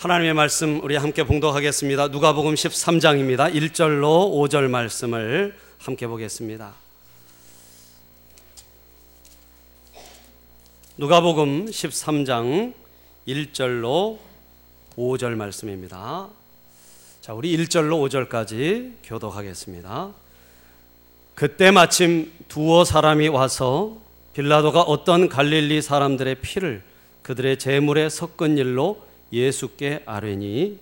하나님의 말씀 우리 함께 봉독하겠습니다. 누가복음 13장입니다. 1절로 5절 말씀을 함께 보겠습니다. 누가복음 13장 1절로 5절 말씀입니다. 자, 우리 1절로 5절까지 교독하겠습니다. 그때 마침 두어 사람이 와서 빌라도가 어떤 갈릴리 사람들의 피를 그들의 제물에 섞은 일로 예수께 아뢰니,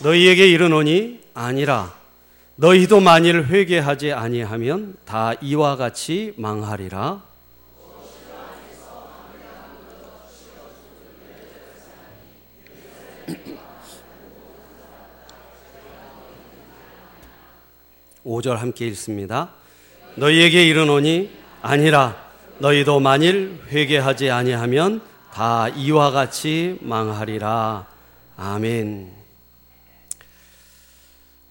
너희에게 이르노니 아니라, 너희도 만일 회개하지 아니하면 다 이와 같이 망하리라. 오절 함께 읽습니다. 너희에게 이르노니 아니라, 너희도 만일 회개하지 아니하면 다 이와 같이 망하리라. 아멘.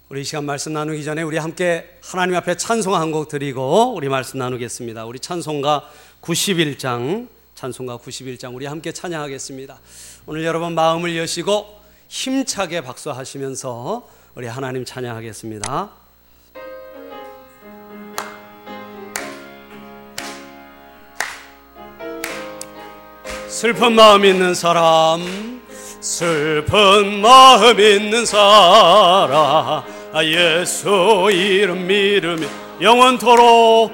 우리 이 시간 말씀 나누기 전에 우리 함께 하나님 앞에 찬송 한 곡 드리고 우리 말씀 나누겠습니다. 우리 찬송가 91장, 찬송가 91장 우리 함께 찬양하겠습니다. 오늘 여러분 마음을 여시고 힘차게 박수하시면서 우리 하나님 찬양하겠습니다. 슬픈 마음 있는 사람, 슬픈 마음 있는 사람, 예수 이름 믿으면 영원토록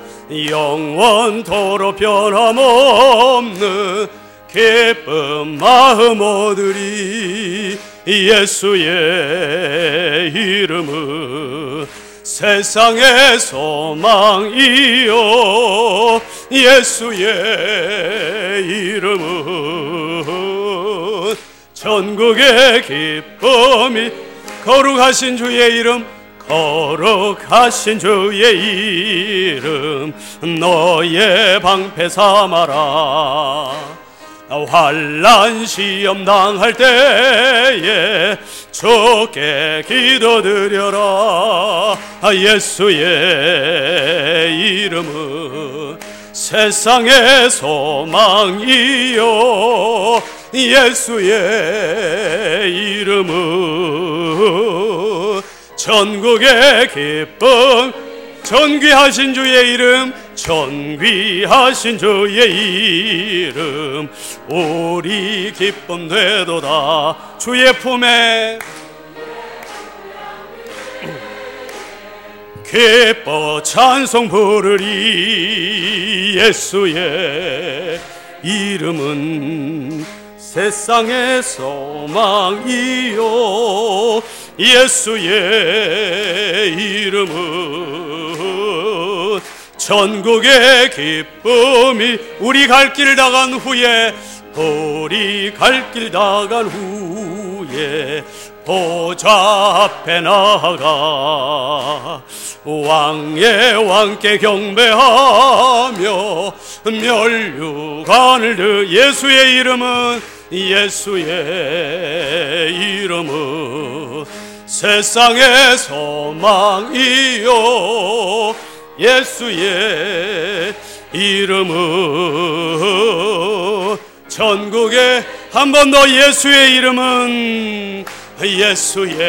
변함없는 기쁜 마음 얻으리. 예수의 이름은 세상의 소망이요, 예수의 이름은 천국의 기쁨이. 거룩하신 주의 이름, 거룩하신 주의 이름 너의 방패 삼아라. 환난 시험 당할 때에 주께 기도드려라. 예수의 이름은 세상의 소망이요, 예수의 이름은 천국의 기쁨. 존귀하신 주의 이름, 존귀하신 주의 이름 우리 기쁨 되도다. 주의 품에 기뻐 찬송 부르리. 예수의 이름은 세상의 소망이요, 예수의 이름은 천국의 기쁨이. 우리 갈 길 다간 후에, 우리 갈 길 다간 후에 보좌 앞에 나아가 왕의 왕께 경배하며 면류관을 들. 예수의 이름은, 예수의 이름은 세상의 소망이요, 예수의 이름은 천국의. 한 번 더. 예수의 이름은, 예수의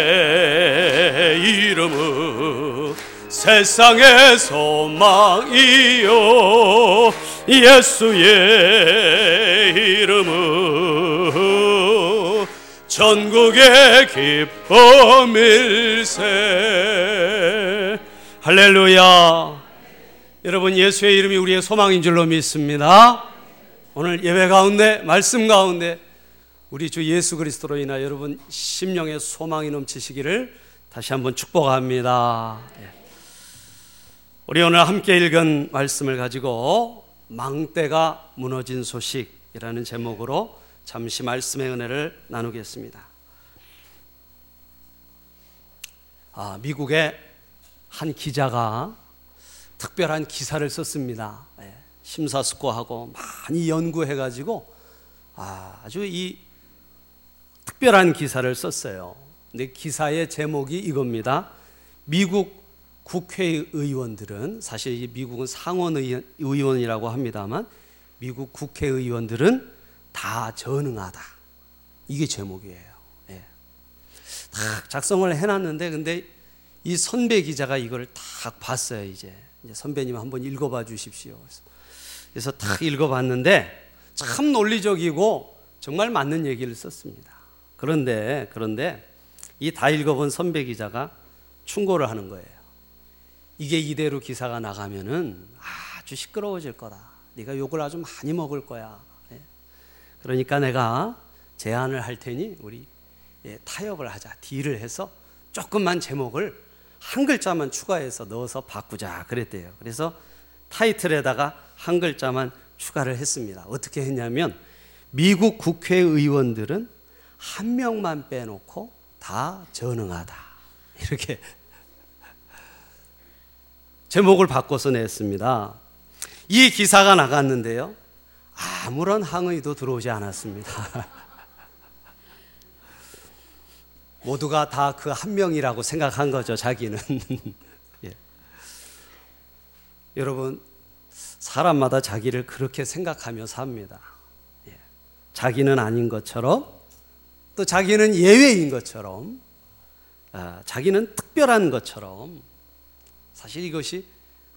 이름은 세상의 소망이요, 예수의 이름은 천국의 기쁨일세. 할렐루야. 여러분, 예수의 이름이 우리의 소망인 줄로 믿습니다. 오늘 예배 가운데, 말씀 가운데 우리 주 예수 그리스도로 인하여 여러분 심령의 소망이 넘치시기를 다시 한번 축복합니다. 우리 오늘 함께 읽은 말씀을 가지고 망대가 무너진 소식이라는 제목으로 잠시 말씀의 은혜를 나누겠습니다. 미국의 한 기자가 특별한 기사를 썼습니다. 심사숙고하고 많이 연구해가지고 아주 이 특별한 기사를 썼어요. 근데 기사의 제목이 이겁니다. 미국 국회의원들은 사실 미국은 상원의원이라고 합니다만 미국 국회의원들은 다 전능하다. 이게 제목이에요. 예. 딱 작성을 해놨는데 근데 이 선배 기자가 이걸 딱 봤어요. 이제 선배님 한번 읽어봐 주십시오. 그래서 딱 읽어봤는데 참 논리적이고 정말 맞는 얘기를 썼습니다. 그런데 이 다 읽어본 선배 기자가 충고를 하는 거예요. 이게 이대로 기사가 나가면은 아주 시끄러워질 거다. 네가 욕을 아주 많이 먹을 거야. 그러니까 내가 제안을 할 테니 우리 타협을 하자. 딜을 해서 조금만 제목을 한 글자만 추가해서 넣어서 바꾸자 그랬대요. 그래서 타이틀에다가 한 글자만 추가를 했습니다. 어떻게 했냐면 미국 국회의원들은 한 명만 빼놓고 다 전능하다. 이렇게 제목을 바꿔서 냈습니다. 이 기사가 나갔는데요. 아무런 항의도 들어오지 않았습니다. 모두가 다 그 한 명이라고 생각한 거죠, 자기는. 예. 여러분, 사람마다 자기를 그렇게 생각하며 삽니다. 예. 자기는 아닌 것처럼, 또 자기는 예외인 것처럼, 자기는 특별한 것처럼. 사실 이것이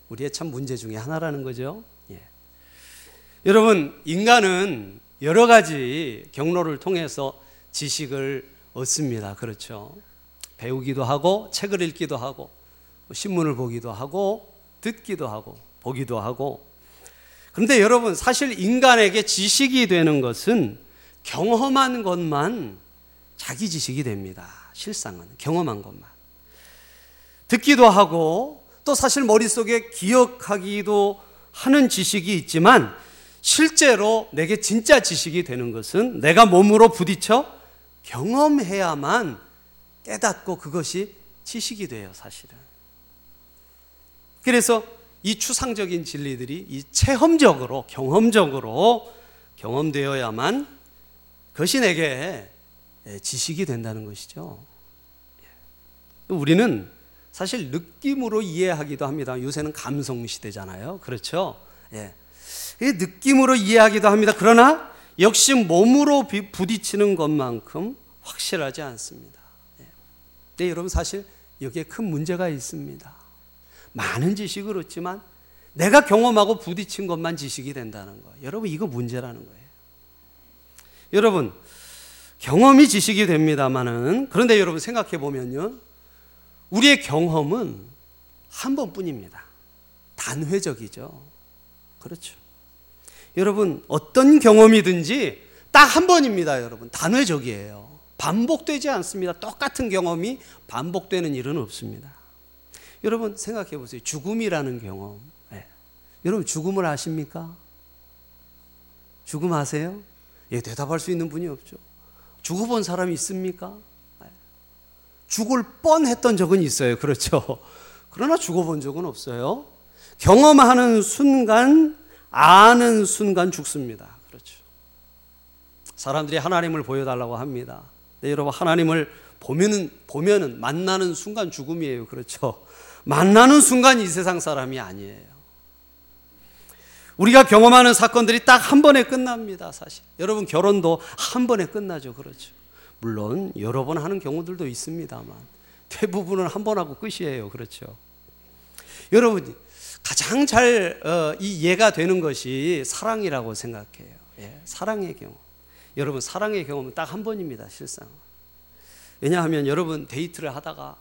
우리의 참 문제 중에 하나라는 거죠. 예. 여러분, 인간은 여러 가지 경로를 통해서 지식을 얻습니다. 그렇죠. 배우기도 하고 책을 읽기도 하고 신문을 보기도 하고 듣기도 하고 보기도 하고. 그런데 여러분, 사실 인간에게 지식이 되는 것은 경험한 것만 자기 지식이 됩니다. 실상은 경험한 것만. 듣기도 하고 또 사실 머릿속에 기억하기도 하는 지식이 있지만 실제로 내게 진짜 지식이 되는 것은 내가 몸으로 부딪혀 경험해야만 깨닫고 그것이 지식이 돼요, 사실은. 그래서 이 추상적인 진리들이 이 체험적으로, 경험적으로 경험되어야만 그것이 내게 지식이 된다는 것이죠. 우리는 사실 느낌으로 이해하기도 합니다. 요새는 감성 시대잖아요. 그렇죠? 예. 느낌으로 이해하기도 합니다. 그러나 역시 몸으로 부딪히는 것만큼 확실하지 않습니다. 네, 여러분, 사실 여기에 큰 문제가 있습니다. 많은 지식을 얻지만 내가 경험하고 부딪힌 것만 지식이 된다는 거예요. 여러분, 이거 문제라는 거예요. 여러분, 경험이 지식이 됩니다만은 그런데 여러분 생각해 보면요, 우리의 경험은 한 번뿐입니다. 단회적이죠. 그렇죠. 여러분, 어떤 경험이든지 딱 한 번입니다. 여러분, 단회적이에요. 반복되지 않습니다. 똑같은 경험이 반복되는 일은 없습니다. 여러분, 생각해 보세요. 죽음이라는 경험. 예. 여러분, 죽음을 아십니까? 죽음 아세요? 예, 대답할 수 있는 분이 없죠. 죽어본 사람이 있습니까? 예. 죽을 뻔했던 적은 있어요. 그렇죠. 그러나 죽어본 적은 없어요. 경험하는 순간, 아는 순간 죽습니다. 그렇죠. 사람들이 하나님을 보여달라고 합니다. 네, 여러분, 하나님을 보면은 만나는 순간 죽음이에요. 그렇죠. 만나는 순간 이 세상 사람이 아니에요. 우리가 경험하는 사건들이 딱 한 번에 끝납니다. 사실 여러분, 결혼도 한 번에 끝나죠. 그렇죠. 물론 여러 번 하는 경우들도 있습니다만 대부분은 한 번 하고 끝이에요. 그렇죠. 여러분, 가장 잘 이해가 되는 것이 사랑이라고 생각해요. 예, 사랑의 경험. 여러분, 사랑의 경험은 딱 한 번입니다, 실상. 왜냐하면 여러분, 데이트를 하다가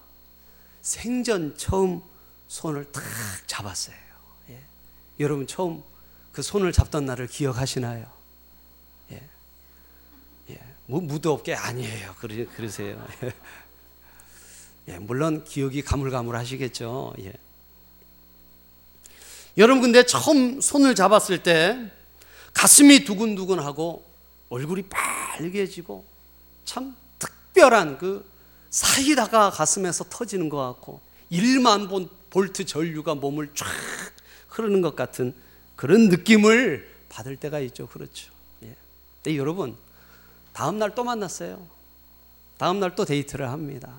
생전 처음 손을 탁 잡았어요. 예. 여러분, 처음 그 손을 잡던 날을 기억하시나요? 예. 예. 뭐 무드업계 아니에요. 그러세요. 예. 물론 기억이 가물가물하시겠죠. 예. 여러분, 근데 처음 손을 잡았을 때 가슴이 두근두근하고 얼굴이 빨개지고 참 특별한 그 사이다가 가슴에서 터지는 것 같고 1만 볼트 전류가 몸을 쫙 흐르는 것 같은 그런 느낌을 받을 때가 있죠. 그렇죠. 예. 근데 여러분, 다음날 또 만났어요. 다음날 또 데이트를 합니다.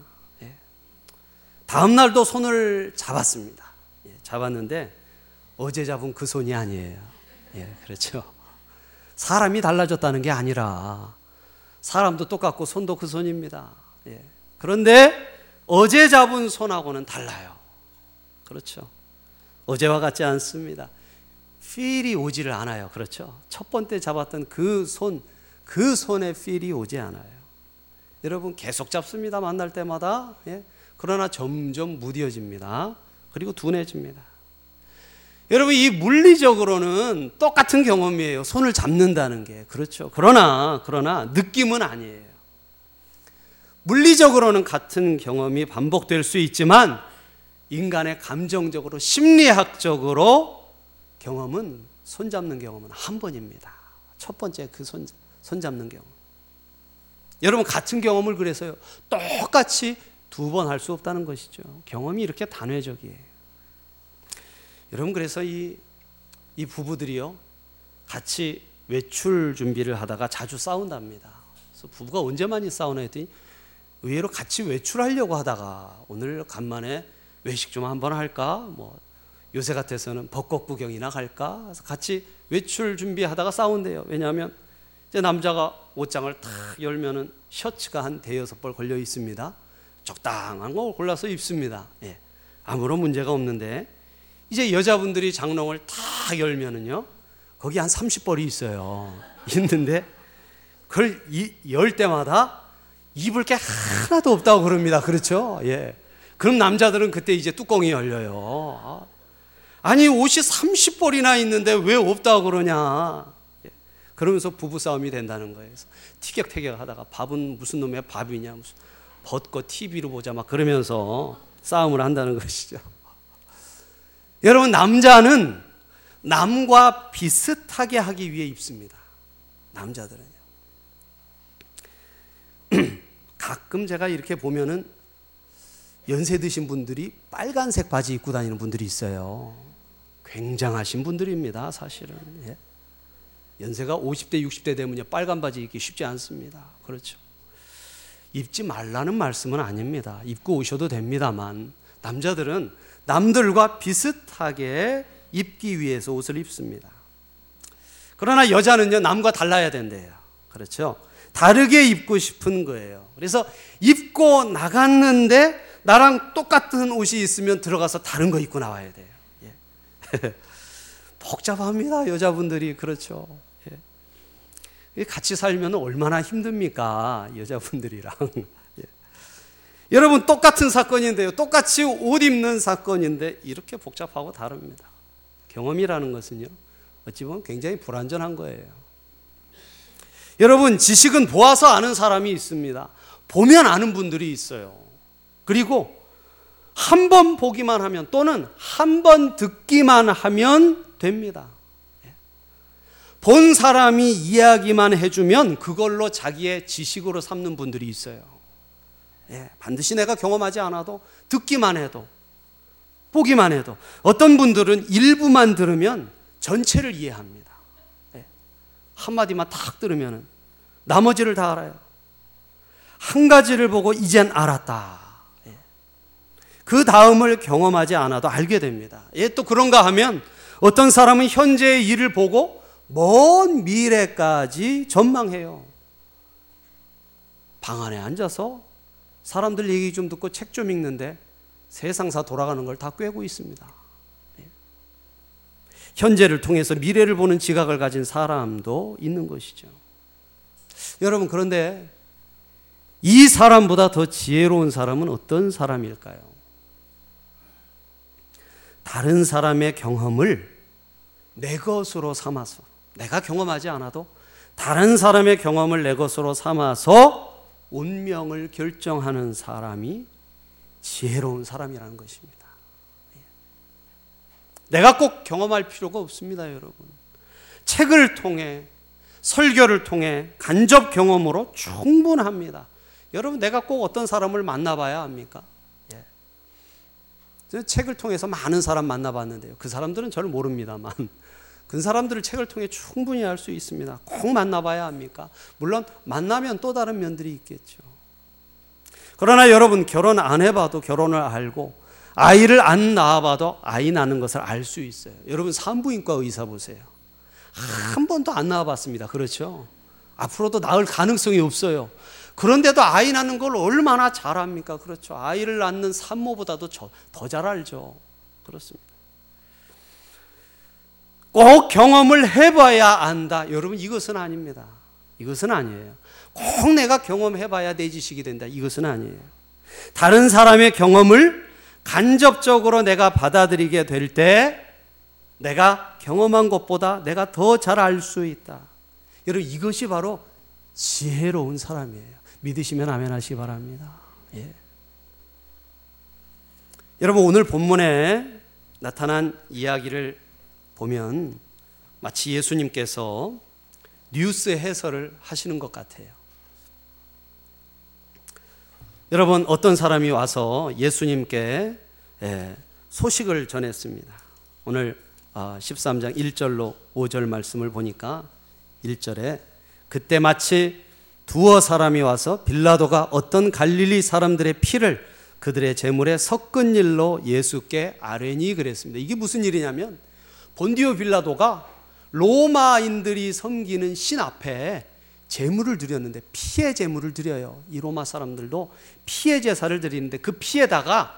다음 날도 손을 잡았습니다. 예, 잡았는데 어제 잡은 그 손이 아니에요. 예, 그렇죠. 사람이 달라졌다는 게 아니라 사람도 똑같고 손도 그 손입니다. 예. 그런데 어제 잡은 손하고는 달라요. 그렇죠. 어제와 같지 않습니다. 필이 오지를 않아요. 그렇죠. 첫 번째 잡았던 그 손, 그 손에 필이 오지 않아요. 여러분 계속 잡습니다. 만날 때마다. 예. 그러나 점점 무뎌집니다. 그리고 둔해집니다. 여러분 이 물리적으로는 똑같은 경험이에요. 손을 잡는다는 게. 그렇죠. 그러나 느낌은 아니에요. 물리적으로는 같은 경험이 반복될 수 있지만 인간의 감정적으로 심리학적으로 경험은, 손잡는 경험은 한 번입니다. 첫 번째 그 손잡는 경험. 여러분 같은 경험을 그래서요 똑같이 두 번 할 수 없다는 것이죠. 경험이 이렇게 단회적이에요. 여러분 그래서 이 부부들이요 같이 외출 준비를 하다가 자주 싸운답니다. 그래서 부부가 언제 많이 싸우나 했더니 의외로 같이 외출하려고 하다가 오늘 간만에 외식 좀 한번 할까, 뭐 요새 같아서는 벚꽃 구경이나 갈까 해서 같이 외출 준비하다가 싸운대요. 왜냐하면 이제 남자가 옷장을 탁 열면은 셔츠가 한 대여섯 벌 걸려 있습니다. 적당한 거 골라서 입습니다. 예, 아무런 문제가 없는데 이제 여자분들이 장롱을 다 열면은요 거기 한 30벌이 있어요. 있는데 그걸 열 때마다 입을 게 하나도 없다고 그럽니다. 그렇죠? 예. 그럼 남자들은 그때 이제 뚜껑이 열려요. 아니 옷이 30벌이나 있는데 왜 없다고 그러냐. 예. 그러면서 부부싸움이 된다는 거예요. 티격태격 하다가 밥은 무슨 놈의 밥이냐, 무슨 벗고 TV로 보자 막 그러면서 싸움을 한다는 것이죠. 여러분 남자는 남과 비슷하게 하기 위해 입습니다. 남자들은요. 가끔 제가 이렇게 보면은 연세 드신 분들이 빨간색 바지 입고 다니는 분들이 있어요. 굉장하신 분들입니다. 사실은. 예. 연세가 50대 60대 되면요 빨간 바지 입기 쉽지 않습니다. 그렇죠. 입지 말라는 말씀은 아닙니다. 입고 오셔도 됩니다만 남자들은 남들과 비슷하게 입기 위해서 옷을 입습니다. 그러나 여자는요 남과 달라야 된대요. 그렇죠. 다르게 입고 싶은 거예요. 그래서 입고 나갔는데 나랑 똑같은 옷이 있으면 들어가서 다른 거 입고 나와야 돼요. 예. 복잡합니다 여자분들이. 그렇죠. 예. 같이 살면 얼마나 힘듭니까 여자분들이랑. 예. 여러분 똑같은 사건인데요 똑같이 옷 입는 사건인데 이렇게 복잡하고 다릅니다. 경험이라는 것은요 어찌 보면 굉장히 불완전한 거예요. 여러분 지식은 보아서 아는 사람이 있습니다. 보면 아는 분들이 있어요. 그리고 한 번 보기만 하면 또는 한 번 듣기만 하면 됩니다. 본 사람이 이야기만 해주면 그걸로 자기의 지식으로 삼는 분들이 있어요. 반드시 내가 경험하지 않아도 듣기만 해도 보기만 해도 어떤 분들은 일부만 들으면 전체를 이해합니다. 한마디만 딱 들으면 나머지를 다 알아요. 한 가지를 보고 이젠 알았다. 그 다음을 경험하지 않아도 알게 됩니다. 예, 또 그런가 하면 어떤 사람은 현재의 일을 보고 먼 미래까지 전망해요. 방 안에 앉아서 사람들 얘기 좀 듣고 책 좀 읽는데 세상사 돌아가는 걸 다 꿰고 있습니다. 예. 현재를 통해서 미래를 보는 지각을 가진 사람도 있는 것이죠. 여러분 그런데 이 사람보다 더 지혜로운 사람은 어떤 사람일까요? 다른 사람의 경험을 내 것으로 삼아서, 내가 경험하지 않아도 다른 사람의 경험을 내 것으로 삼아서 운명을 결정하는 사람이 지혜로운 사람이라는 것입니다. 내가 꼭 경험할 필요가 없습니다, 여러분. 책을 통해, 설교를 통해 간접 경험으로 충분합니다. 여러분, 내가 꼭 어떤 사람을 만나봐야 합니까? 책을 통해서 많은 사람 만나봤는데요. 그 사람들은 저를 모릅니다만 그 사람들을 책을 통해 충분히 알 수 있습니다. 꼭 만나봐야 합니까? 물론 만나면 또 다른 면들이 있겠죠. 그러나 여러분, 결혼 안 해봐도 결혼을 알고, 아이를 안 낳아봐도 아이 낳는 것을 알 수 있어요. 여러분, 산부인과 의사 보세요. 한 번도 안 낳아봤습니다. 그렇죠? 앞으로도 낳을 가능성이 없어요. 그런데도 아이 낳는 걸 얼마나 잘합니까? 그렇죠. 아이를 낳는 산모보다도 더 잘 알죠. 그렇습니다. 꼭 경험을 해봐야 안다. 여러분, 이것은 아닙니다. 이것은 아니에요. 꼭 내가 경험해봐야 내 지식이 된다. 이것은 아니에요. 다른 사람의 경험을 간접적으로 내가 받아들이게 될 때 내가 경험한 것보다 내가 더 잘 알 수 있다. 여러분, 이것이 바로 지혜로운 사람이에요. 믿으시면 아멘하시기 바랍니다. 예. 여러분, 오늘 본문에 나타난 이야기를 보면 마치 예수님께서 뉴스 해설을 하시는 것 같아요. 여러분, 어떤 사람이 와서 예수님께 소식을 전했습니다. 오늘 13장 1절로 5절 말씀을 보니까 1절에 그때 마치 두어 사람이 와서 빌라도가 어떤 갈릴리 사람들의 피를 그들의 제물에 섞은 일로 예수께 아뢰니 그랬습니다. 이게 무슨 일이냐면 본디오 빌라도가 로마인들이 섬기는 신 앞에 제물을 드렸는데 피의 제물을 드려요. 이 로마 사람들도 피의 제사를 드리는데 그 피에다가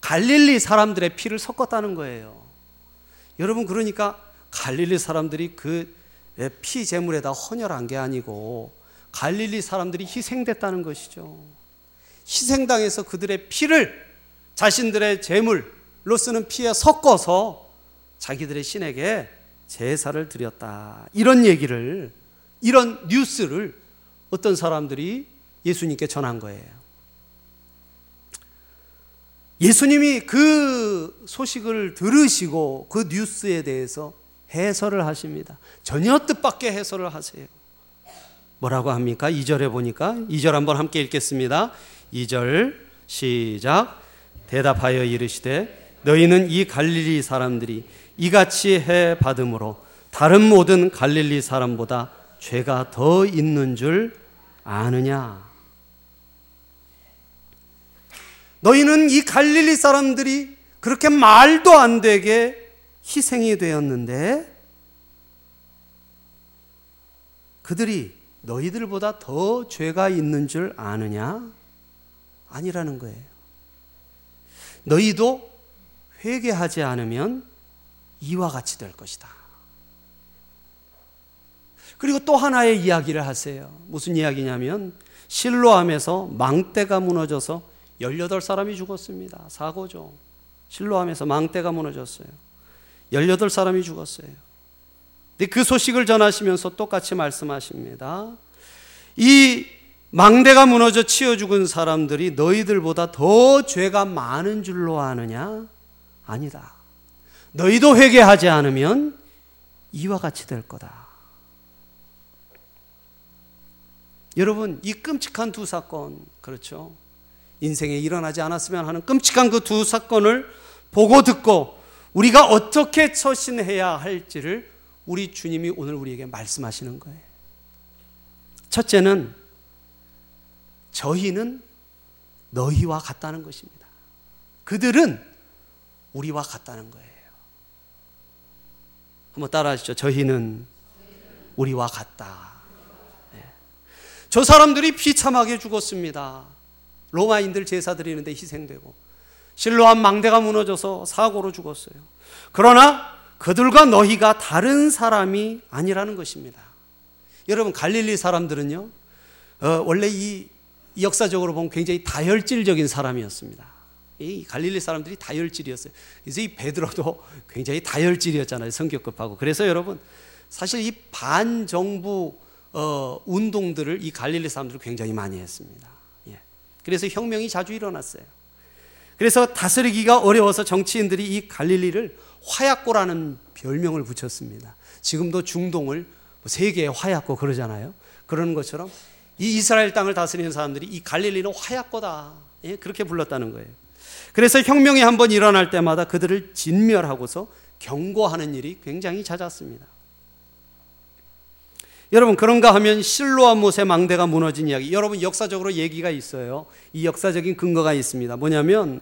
갈릴리 사람들의 피를 섞었다는 거예요. 여러분, 그러니까 갈릴리 사람들이 그 피 제물에다 헌혈한 게 아니고 갈릴리 사람들이 희생됐다는 것이죠. 희생당해서 그들의 피를 자신들의 제물로 쓰는 피에 섞어서 자기들의 신에게 제사를 드렸다. 이런 얘기를, 이런 뉴스를 어떤 사람들이 예수님께 전한 거예요. 예수님이 그 소식을 들으시고 그 뉴스에 대해서 해설을 하십니다. 전혀 뜻밖의 해설을 하세요. 뭐라고 합니까? 2절에 보니까 2절 한번 함께 읽겠습니다. 2절 시작. 대답하여 이르시되 너희는 이 갈릴리 사람들이 이같이 해 받음으로 다른 모든 갈릴리 사람보다 죄가 더 있는 줄 아느냐? 너희는 이 갈릴리 사람들이 그렇게 말도 안 되게 희생이 되었는데 그들이 너희들보다 더 죄가 있는 줄 아느냐? 아니라는 거예요. 너희도 회개하지 않으면 이와 같이 될 것이다. 그리고 또 하나의 이야기를 하세요. 무슨 이야기냐면 실로암에서 망대가 무너져서 18사람이 죽었습니다. 사고죠. 실로암에서 망대가 무너졌어요. 18사람이 죽었어요. 근데 그 소식을 전하시면서 똑같이 말씀하십니다. 이 망대가 무너져 치여 죽은 사람들이 너희들보다 더 죄가 많은 줄로 아느냐? 아니다. 너희도 회개하지 않으면 이와 같이 될 거다. 여러분, 이 끔찍한 두 사건, 그렇죠? 인생에 일어나지 않았으면 하는 끔찍한 그 두 사건을 보고 듣고 우리가 어떻게 처신해야 할지를 우리 주님이 오늘 우리에게 말씀하시는 거예요. 첫째는 저희는 너희와 같다는 것입니다. 그들은 우리와 같다는 거예요. 한번 따라하시죠. 저희는 우리와 같다. 네. 저 사람들이 비참하게 죽었습니다. 로마인들 제사 드리는데 희생되고 실로암 망대가 무너져서 사고로 죽었어요. 그러나 그들과 너희가 다른 사람이 아니라는 것입니다. 여러분, 갈릴리 사람들은요, 원래 이 역사적으로 보면 굉장히 다혈질적인 사람이었습니다. 이 갈릴리 사람들이 다혈질이었어요. 그래서 이 베드로도 굉장히 다혈질이었잖아요. 성격급하고. 그래서 여러분, 사실 이 반정부 운동들을 이 갈릴리 사람들이 굉장히 많이 했습니다. 예. 그래서 혁명이 자주 일어났어요. 그래서 다스리기가 어려워서 정치인들이 이 갈릴리를 화약고라는 별명을 붙였습니다. 지금도 중동을 세계의 화약고 그러잖아요. 그런 것처럼 이 이스라엘 땅을 다스리는 사람들이 이 갈릴리는 화약고다, 예, 그렇게 불렀다는 거예요. 그래서 혁명이 한번 일어날 때마다 그들을 진멸하고서 경고하는 일이 굉장히 잦았습니다. 여러분, 그런가 하면 실로암 못의 망대가 무너진 이야기, 여러분 역사적으로 얘기가 있어요. 이 역사적인 근거가 있습니다. 뭐냐면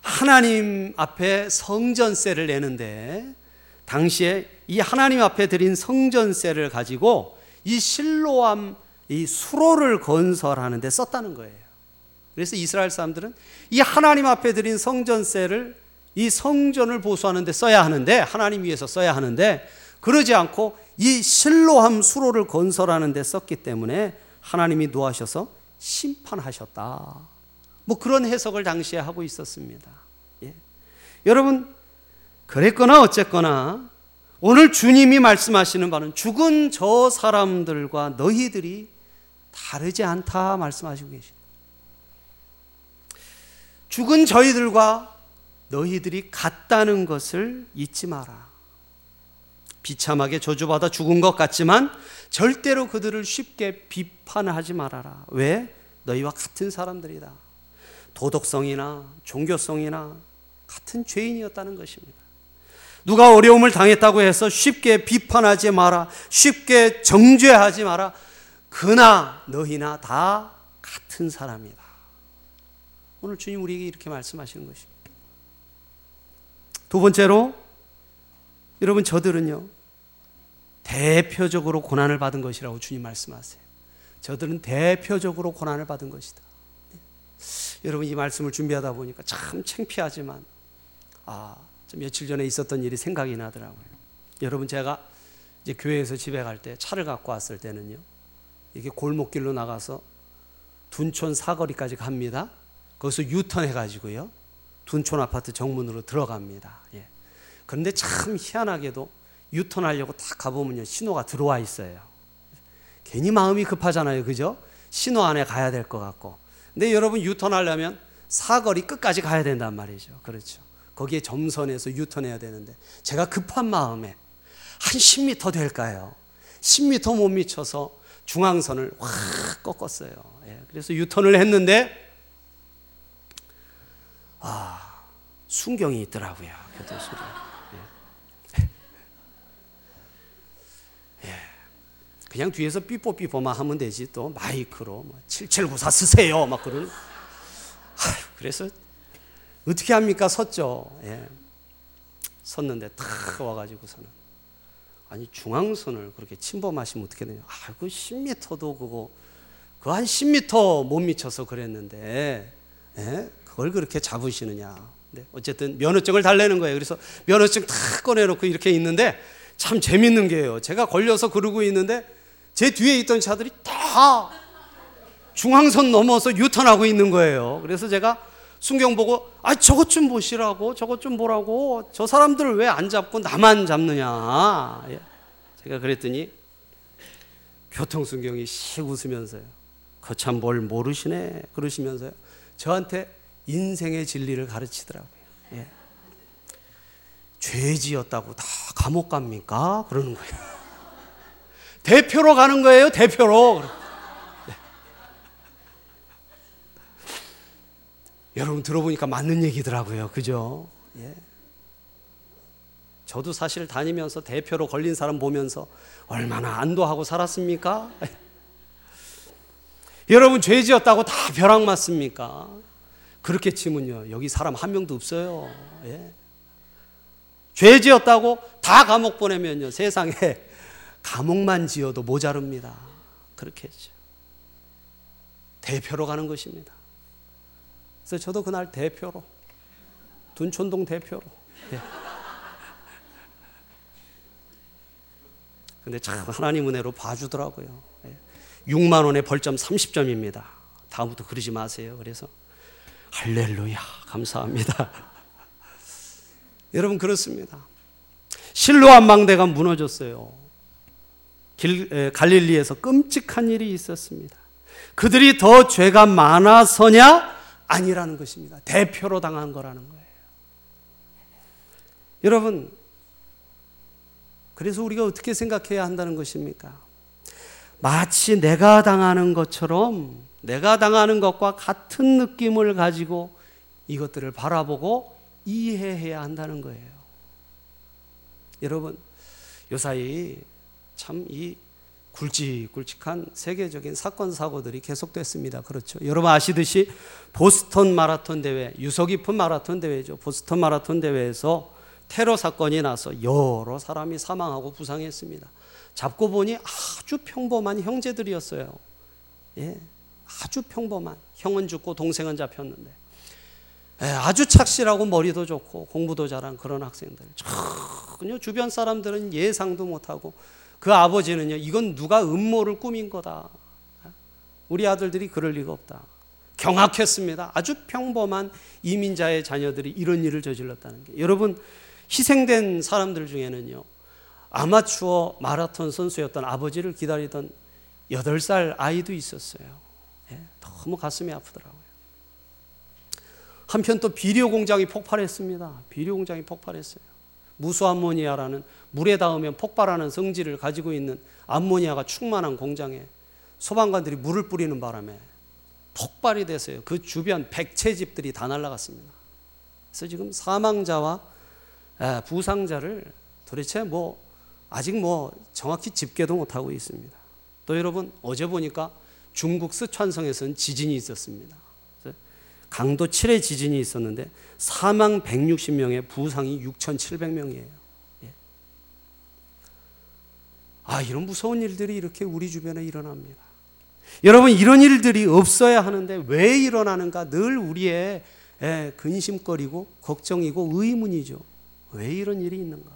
하나님 앞에 성전세를 내는데 당시에 이 하나님 앞에 드린 성전세를 가지고 이 실로암 이 수로를 건설하는 데 썼다는 거예요. 그래서 이스라엘 사람들은 이 하나님 앞에 드린 성전세를 이 성전을 보수하는 데 써야 하는데, 하나님 위해서 써야 하는데, 그러지 않고 이 실로암 수로를 건설하는 데 썼기 때문에 하나님이 노하셔서 심판하셨다, 뭐 그런 해석을 당시에 하고 있었습니다. 예. 여러분, 그랬거나 어쨌거나 오늘 주님이 말씀하시는 바는 죽은 저 사람들과 너희들이 다르지 않다 말씀하시고 계십니다. 죽은 저희들과 너희들이 같다는 것을 잊지 마라. 비참하게 저주받아 죽은 것 같지만 절대로 그들을 쉽게 비판하지 말아라. 왜? 너희와 같은 사람들이다. 도덕성이나 종교성이나 같은 죄인이었다는 것입니다. 누가 어려움을 당했다고 해서 쉽게 비판하지 마라, 쉽게 정죄하지 마라. 그나 너희나 다 같은 사람이다. 오늘 주님 우리에게 이렇게 말씀하시는 것입니다. 두 번째로, 여러분 저들은요 대표적으로 고난을 받은 것이라고 주님 말씀하세요. 저들은 대표적으로 고난을 받은 것이다. 여러분, 이 말씀을 준비하다 보니까 참 창피하지만 며칠 전에 있었던 일이 생각이 나더라고요. 여러분, 제가 이제 교회에서 집에 갈 때 차를 갖고 왔을 때는요, 이게 골목길로 나가서 둔촌 사거리까지 갑니다. 거기서 유턴해가지고요 둔촌 아파트 정문으로 들어갑니다. 예. 그런데 참 희한하게도 유턴하려고 딱 가보면요 신호가 들어와 있어요. 괜히 마음이 급하잖아요, 그죠? 신호 안에 가야 될 것 같고. 근데 여러분, 유턴하려면 사거리 끝까지 가야 된단 말이죠. 그렇죠? 거기에 점선에서 유턴해야 되는데 제가 급한 마음에 한 10m 될까요? 10m 못 미쳐서 중앙선을 확 꺾었어요. 예, 그래서 유턴을 했는데 순경이 있더라고요, 교통수령. 예. 예. 그냥 뒤에서 삐뽀삐뽀만 하면 되지 또 마이크로 7794 쓰세요 막 그런. 그래서 어떻게 합니까? 섰죠. 예. 섰는데 탁 와가지고서는, 아니 중앙선을 그렇게 침범하시면 어떻게 되냐. 그 10m도 그거 한 10m 못 미쳐서 그랬는데, 예? 그걸 그렇게 잡으시느냐. 근데 어쨌든 면허증을 달래는 거예요. 그래서 면허증 탁 꺼내놓고 이렇게 있는데 참 재밌는 게요, 제가 걸려서 그러고 있는데 제 뒤에 있던 차들이 다 중앙선 넘어서 유턴하고 있는 거예요. 그래서 제가 순경 보고, 저것 좀 보시라고, 저것 좀 보라고, 저 사람들을 왜 안 잡고 나만 잡느냐. 예. 제가 그랬더니 교통순경이 씩 웃으면서요, 거참 뭘 모르시네 그러시면서요 저한테 인생의 진리를 가르치더라고요. 예. 죄 지었다고 다 감옥 갑니까? 그러는 거예요. 대표로 가는 거예요, 대표로. 여러분, 들어보니까 맞는 얘기더라고요, 그죠? 예. 저도 사실 다니면서 대표로 걸린 사람 보면서 얼마나 안도하고 살았습니까? 여러분, 죄 지었다고 다 벼락 맞습니까? 그렇게 치면요 여기 사람 한 명도 없어요. 예. 죄 지었다고 다 감옥 보내면요 세상에 감옥만 지어도 모자릅니다. 그렇게 했죠. 대표로 가는 것입니다. 그래서 저도 그날 대표로, 둔촌동 대표로. 예. 근데 참 하나님 은혜로 봐주더라고요. 예. 6만 원에 벌점 30점입니다. 다음부터 그러지 마세요. 그래서 할렐루야, 감사합니다. 여러분, 그렇습니다. 실로암 망대가 무너졌어요. 갈릴리에서 끔찍한 일이 있었습니다. 그들이 더 죄가 많아서냐? 아니라는 것입니다. 대표로 당한 거라는 거예요. 여러분, 그래서 우리가 어떻게 생각해야 한다는 것입니까? 마치 내가 당하는 것처럼, 내가 당하는 것과 같은 느낌을 가지고 이것들을 바라보고 이해해야 한다는 거예요. 여러분, 요사이 참 이 굵직굵직한 세계적인 사건 사고들이 계속됐습니다. 그렇죠. 여러분 아시듯이 보스턴 마라톤 대회, 유서 깊은 마라톤 대회죠. 보스턴 마라톤 대회에서 테러 사건이 나서 여러 사람이 사망하고 부상했습니다. 잡고 보니 아주 평범한 형제들이었어요. 예, 아주 평범한, 형은 죽고 동생은 잡혔는데, 예, 아주 착실하고 머리도 좋고 공부도 잘한 그런 학생들. 전혀 주변 사람들은 예상도 못하고, 그 아버지는요, 이건 누가 음모를 꾸민 거다, 우리 아들들이 그럴 리가 없다, 경악했습니다. 아주 평범한 이민자의 자녀들이 이런 일을 저질렀다는 게. 여러분, 희생된 사람들 중에는요, 아마추어 마라톤 선수였던 아버지를 기다리던 8살 아이도 있었어요. 예, 너무 가슴이 아프더라고요. 한편 또 비료 공장이 폭발했습니다. 비료 공장이 폭발했어요. 무수암모니아라는, 물에 닿으면 폭발하는 성질을 가지고 있는 암모니아가 충만한 공장에 소방관들이 물을 뿌리는 바람에 폭발이 됐어요. 그 주변 100채집들이 다 날아갔습니다. 그래서 지금 사망자와 부상자를 도대체 아직 정확히 집계도 못하고 있습니다. 또 여러분, 어제 보니까 중국 스촨성에서는 지진이 있었습니다. 강도 7의 지진이 있었는데 사망 160명에 부상이 6,700명이에요. 예. 아, 이런 무서운 일들이 이렇게 우리 주변에 일어납니다. 여러분, 이런 일들이 없어야 하는데 왜 일어나는가, 늘 우리의 근심거리고 걱정이고 의문이죠. 왜 이런 일이 있는가?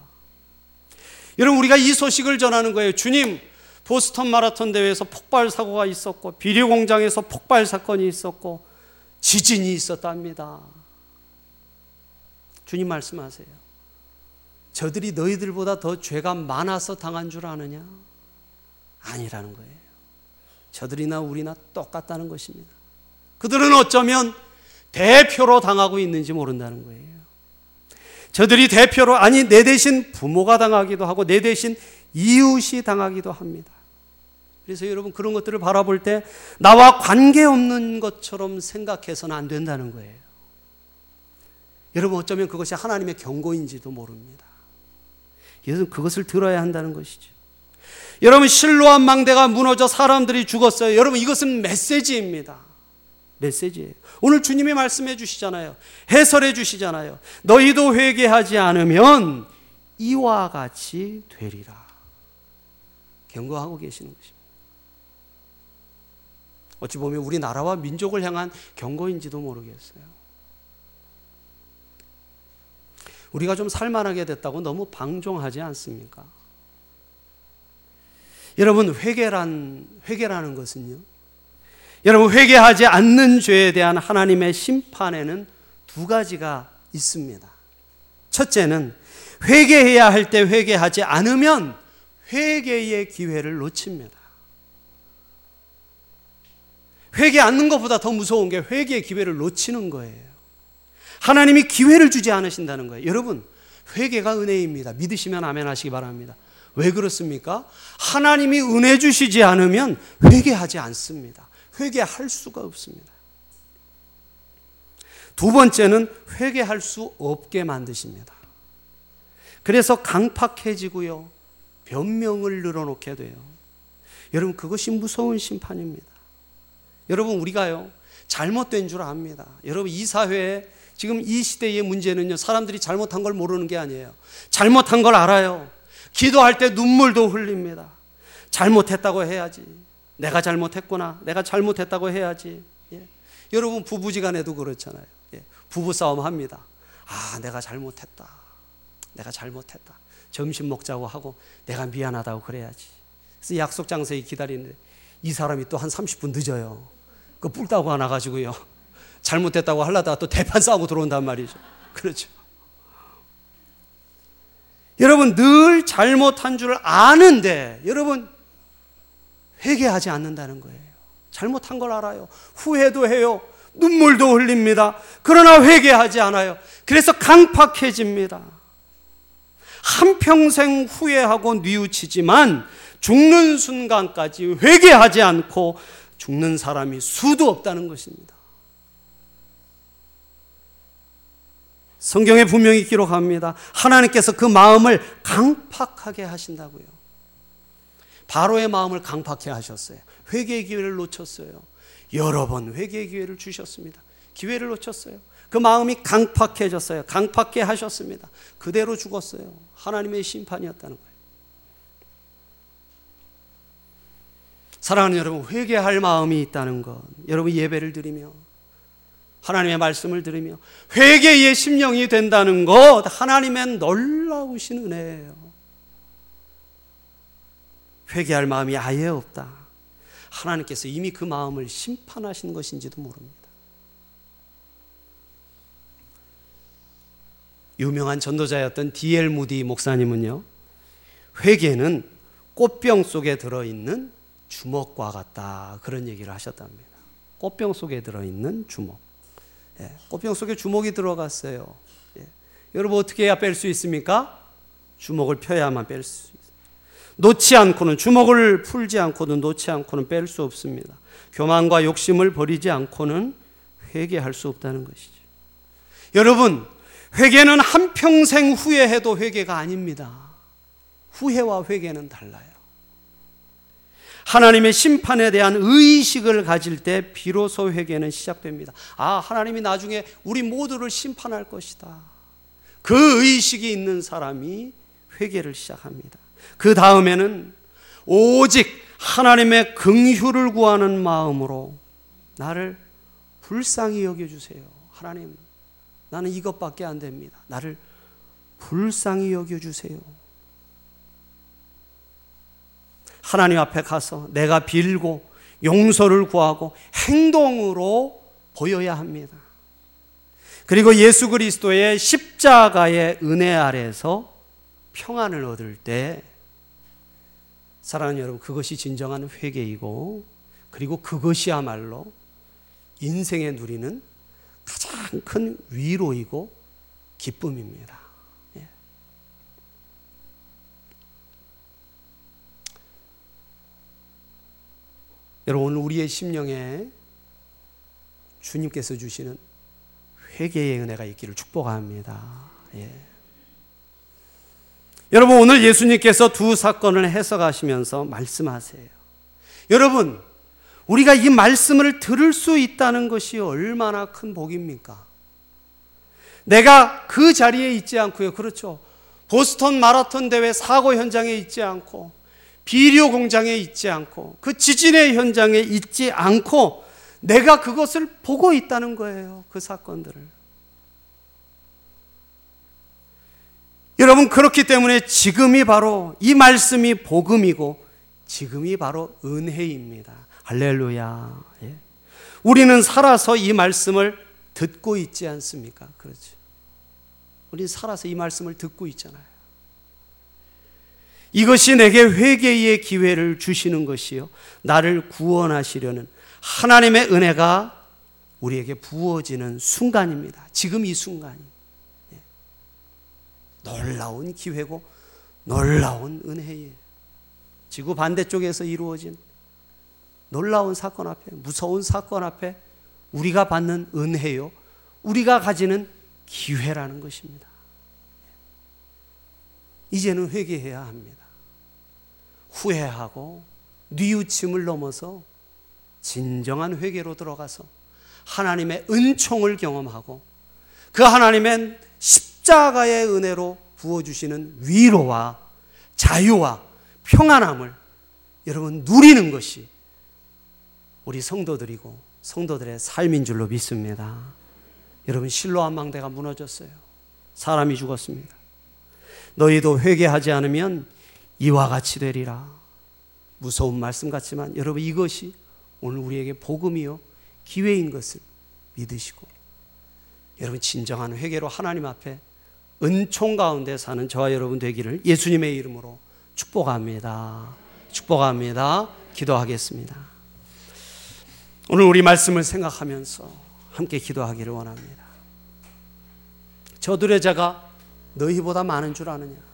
여러분, 우리가 이 소식을 전하는 거예요. 주님, 보스턴 마라톤 대회에서 폭발 사고가 있었고, 비료 공장에서 폭발 사건이 있었고, 지진이 있었답니다. 주님 말씀하세요. 저들이 너희들보다 더 죄가 많아서 당한 줄 아느냐? 아니라는 거예요. 저들이나 우리나 똑같다는 것입니다. 그들은 어쩌면 대표로 당하고 있는지 모른다는 거예요. 저들이 대표로, 아니 내 대신 부모가 당하기도 하고 내 대신 이웃이 당하기도 합니다. 그래서 여러분, 그런 것들을 바라볼 때 나와 관계없는 것처럼 생각해서는 안 된다는 거예요. 여러분, 어쩌면 그것이 하나님의 경고인지도 모릅니다. 여러분, 그것을 들어야 한다는 것이죠. 여러분, 실로암 망대가 무너져 사람들이 죽었어요. 여러분, 이것은 메시지입니다. 메시지예요. 오늘 주님이 말씀해 주시잖아요. 해설해 주시잖아요. 너희도 회개하지 않으면 이와 같이 되리라. 경고하고 계시는 것입니다. 어찌 보면 우리나라와 민족을 향한 경고인지도 모르겠어요. 우리가 좀 살만하게 됐다고 너무 방종하지 않습니까? 여러분, 회개라는 것은요, 여러분, 회개하지 않는 죄에 대한 하나님의 심판에는 두 가지가 있습니다. 첫째는 회개해야 할 때 회개하지 않으면 회개의 기회를 놓칩니다. 회개 않는 것보다 더 무서운 게 회개의 기회를 놓치는 거예요. 하나님이 기회를 주지 않으신다는 거예요. 여러분, 회개가 은혜입니다. 믿으시면 아멘 하시기 바랍니다. 왜 그렇습니까? 하나님이 은혜 주시지 않으면 회개하지 않습니다. 회개할 수가 없습니다. 두 번째는 회개할 수 없게 만드십니다. 그래서 강팍해지고요, 변명을 늘어놓게 돼요. 여러분, 그것이 무서운 심판입니다. 여러분, 우리가요, 잘못된 줄 압니다. 여러분, 이 사회에, 지금 이 시대의 문제는요, 사람들이 잘못한 걸 모르는 게 아니에요. 잘못한 걸 알아요. 기도할 때 눈물도 흘립니다. 잘못했다고 해야지, 내가 잘못했구나, 내가 잘못했다고 해야지. 예. 여러분, 부부지간에도 그렇잖아요. 예. 부부싸움 합니다. 아, 내가 잘못했다, 내가 잘못했다, 점심 먹자고 하고 내가 미안하다고 그래야지. 그래서 약속 장소에 기다리는데 이 사람이 또 한 30분 늦어요. 그 뿔따구 하나 가지고요, 잘못됐다고 하려다가 또 대판 싸우고 들어온단 말이죠. 그렇죠. 여러분, 늘 잘못한 줄 아는데 여러분, 회개하지 않는다는 거예요. 잘못한 걸 알아요. 후회도 해요. 눈물도 흘립니다. 그러나 회개하지 않아요. 그래서 강팍해집니다. 한평생 후회하고 뉘우치지만 죽는 순간까지 회개하지 않고 죽는 사람이 수도 없다는 것입니다. 성경에 분명히 기록합니다. 하나님께서 그 마음을 강팍하게 하신다고요. 바로의 마음을 강팍해 하셨어요. 회개의 기회를 놓쳤어요. 여러 번 회개의 기회를 주셨습니다. 기회를 놓쳤어요. 그 마음이 강팍해졌어요. 강팍해 하셨습니다. 그대로 죽었어요. 하나님의 심판이었다는 거예요. 사랑하는 여러분, 회개할 마음이 있다는 것, 여러분 예배를 드리며 하나님의 말씀을 들으며 회개의 심령이 된다는 것, 하나님의 놀라우신 은혜예요. 회개할 마음이 아예 없다. 하나님께서 이미 그 마음을 심판하신 것인지도 모릅니다. 유명한 전도자였던 디엘 무디 목사님은요, 회개는 꽃병 속에 들어있는 주먹과 같다, 그런 얘기를 하셨답니다. 꽃병 속에 들어있는 주먹. 예, 꽃병 속에 주먹이 들어갔어요. 예, 여러분 어떻게 해야 뺄 수 있습니까? 주먹을 펴야만 뺄 수 있습니다. 놓지 않고는, 주먹을 풀지 않고는, 놓지 않고는 뺄 수 없습니다. 교만과 욕심을 버리지 않고는 회개할 수 없다는 것이죠. 여러분, 회개는 한평생 후회해도 회개가 아닙니다. 후회와 회개는 달라요. 하나님의 심판에 대한 의식을 가질 때 비로소 회개는 시작됩니다. 아, 하나님이 나중에 우리 모두를 심판할 것이다. 그 의식이 있는 사람이 회개를 시작합니다. 그 다음에는 오직 하나님의 긍휼을 구하는 마음으로 나를 불쌍히 여겨주세요. 하나님, 나는 이것밖에 안 됩니다. 나를 불쌍히 여겨주세요. 하나님 앞에 가서 내가 빌고 용서를 구하고 행동으로 보여야 합니다. 그리고 예수 그리스도의 십자가의 은혜 아래서 평안을 얻을 때, 사랑하는 여러분, 그것이 진정한 회개이고, 그리고 그것이야말로 인생에 누리는 가장 큰 위로이고 기쁨입니다. 예. 여러분, 오늘 우리의 심령에 주님께서 주시는 회개의 은혜가 있기를 축복합니다. 예. 여러분, 오늘 예수님께서 두 사건을 해석하시면서 말씀하세요. 여러분, 우리가 이 말씀을 들을 수 있다는 것이 얼마나 큰 복입니까? 내가 그 자리에 있지 않고요. 그렇죠. 보스턴 마라톤 대회 사고 현장에 있지 않고, 비료 공장에 있지 않고, 그 지진의 현장에 있지 않고, 내가 그것을 보고 있다는 거예요. 그 사건들을. 여러분, 그렇기 때문에 지금이 바로, 이 말씀이 복음이고 지금이 바로 은혜입니다. 할렐루야. 예. 우리는 살아서 이 말씀을 듣고 있지 않습니까? 그렇죠. 우리는 살아서 이 말씀을 듣고 있잖아요. 이것이 내게 회개의 기회를 주시는 것이요, 나를 구원하시려는 하나님의 은혜가 우리에게 부어지는 순간입니다. 지금 이 순간이. 예. 놀라운 기회고 놀라운 은혜예요. 지구 반대쪽에서 이루어진 놀라운 사건 앞에, 무서운 사건 앞에 우리가 받는 은혜요, 우리가 가지는 기회라는 것입니다. 이제는 회개해야 합니다. 후회하고 뉘우침을 넘어서 진정한 회개로 들어가서 하나님의 은총을 경험하고, 그 하나님의 십자가의 은혜로 부어주시는 위로와 자유와 평안함을 여러분 누리는 것이 우리 성도들이고 성도들의 삶인 줄로 믿습니다. 여러분, 실로암 망대가 무너졌어요. 사람이 죽었습니다. 너희도 회개하지 않으면 이와 같이 되리라. 무서운 말씀 같지만 여러분, 이것이 오늘 우리에게 복음이요, 기회인 것을 믿으시고, 여러분 진정한 회개로 하나님 앞에 은총 가운데 사는 저와 여러분 되기를 예수님의 이름으로 축복합니다. 축복합니다. 기도하겠습니다. 오늘 우리 말씀을 생각하면서 함께 기도하기를 원합니다. 저들의 자가 너희보다 많은 줄 아느냐?